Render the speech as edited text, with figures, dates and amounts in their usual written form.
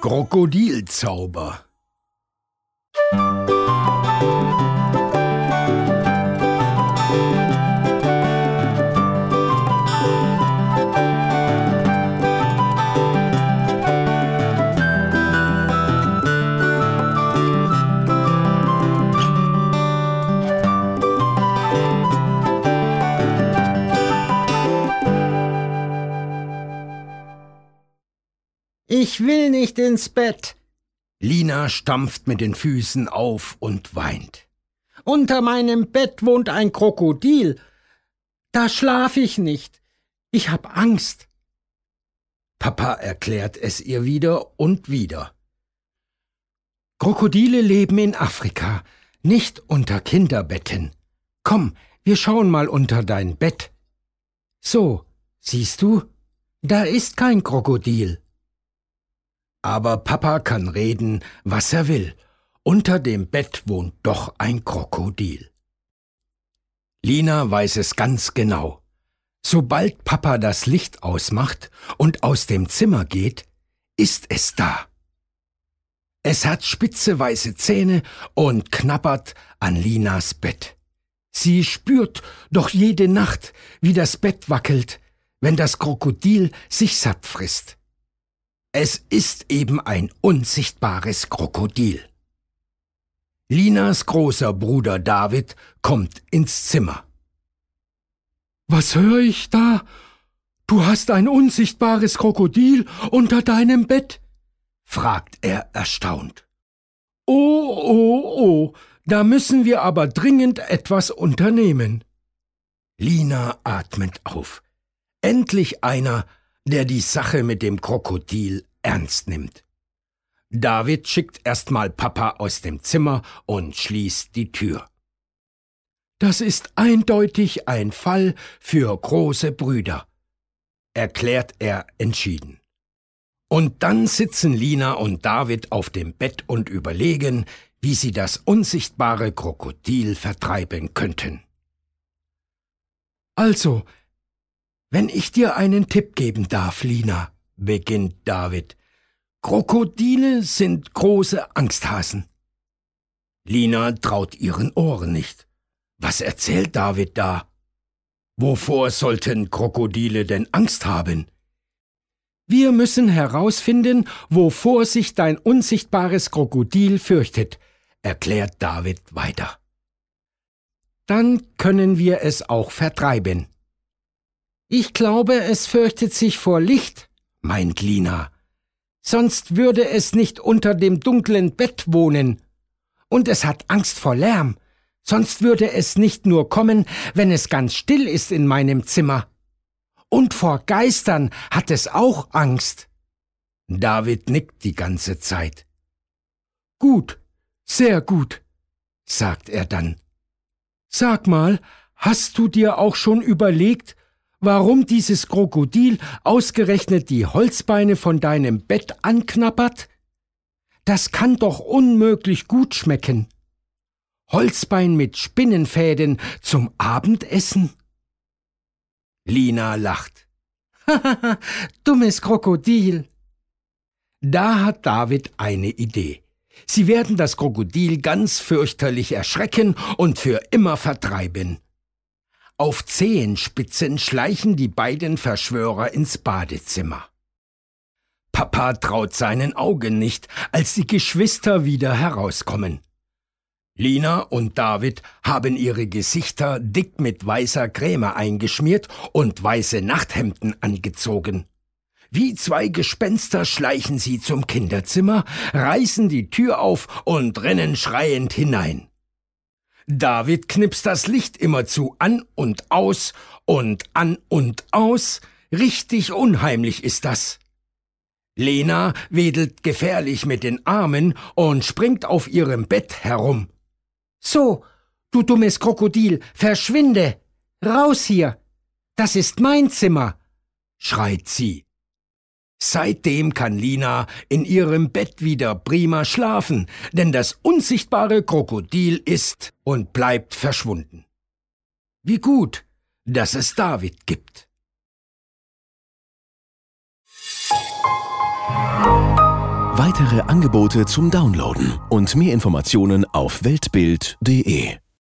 Krokodilzauber. Ich will nicht ins Bett. Lina stampft mit den Füßen auf und weint. Unter meinem Bett wohnt ein Krokodil. Da schlaf ich nicht. Ich hab Angst. Papa erklärt es ihr wieder und wieder. Krokodile leben in Afrika, nicht unter Kinderbetten. Komm, wir schauen mal unter dein Bett. So, siehst du, da ist kein Krokodil. Aber Papa kann reden, was er will. Unter dem Bett wohnt doch ein Krokodil. Lina weiß es ganz genau. Sobald Papa das Licht ausmacht und aus dem Zimmer geht, ist es da. Es hat spitze weiße Zähne und knabbert an Linas Bett. Sie spürt doch jede Nacht, wie das Bett wackelt, wenn das Krokodil sich satt frisst. Es ist eben ein unsichtbares Krokodil. Linas großer Bruder David kommt ins Zimmer. Was höre ich da? Du hast ein unsichtbares Krokodil unter deinem Bett? Fragt er erstaunt. Oh, da müssen wir aber dringend etwas unternehmen. Lina atmet auf. Endlich einer, der die Sache mit dem Krokodil ernst nimmt. David schickt erstmal Papa aus dem Zimmer und schließt die Tür. Das ist eindeutig ein Fall für große Brüder, erklärt er entschieden. Und dann sitzen Lina und David auf dem Bett und überlegen, wie sie das unsichtbare Krokodil vertreiben könnten. Also, wenn ich dir einen Tipp geben darf, Lina, beginnt David. Krokodile sind große Angsthasen. Lina traut ihren Ohren nicht. Was erzählt David da? Wovor sollten Krokodile denn Angst haben? Wir müssen herausfinden, wovor sich dein unsichtbares Krokodil fürchtet, erklärt David weiter. Dann können wir es auch vertreiben. Ich glaube, es fürchtet sich vor Licht, meint Lina. Sonst würde es nicht unter dem dunklen Bett wohnen. Und es hat Angst vor Lärm. Sonst würde es nicht nur kommen, wenn es ganz still ist in meinem Zimmer. Und vor Geistern hat es auch Angst. David nickt die ganze Zeit. Gut, sehr gut, sagt er dann. Sag mal, hast du dir auch schon überlegt, warum dieses Krokodil ausgerechnet die Holzbeine von deinem Bett anknabbert? Das kann doch unmöglich gut schmecken. Holzbein mit Spinnenfäden zum Abendessen? Lina lacht. Hahaha, dummes Krokodil. Da hat David eine Idee. Sie werden das Krokodil ganz fürchterlich erschrecken und für immer vertreiben. Auf Zehenspitzen schleichen die beiden Verschwörer ins Badezimmer. Papa traut seinen Augen nicht, als die Geschwister wieder herauskommen. Lina und David haben ihre Gesichter dick mit weißer Creme eingeschmiert und weiße Nachthemden angezogen. Wie zwei Gespenster schleichen sie zum Kinderzimmer, reißen die Tür auf und rennen schreiend hinein. David knipst das Licht immerzu an und aus und an und aus. Richtig unheimlich ist das. Lina wedelt gefährlich mit den Armen und springt auf ihrem Bett herum. So, du dummes Krokodil, verschwinde! Raus hier! Das ist mein Zimmer! Schreit sie. Seitdem kann Lina in ihrem Bett wieder prima schlafen, denn das unsichtbare Krokodil ist und bleibt verschwunden. Wie gut, dass es David gibt. Weitere Angebote zum Downloaden und mehr Informationen auf weltbild.de.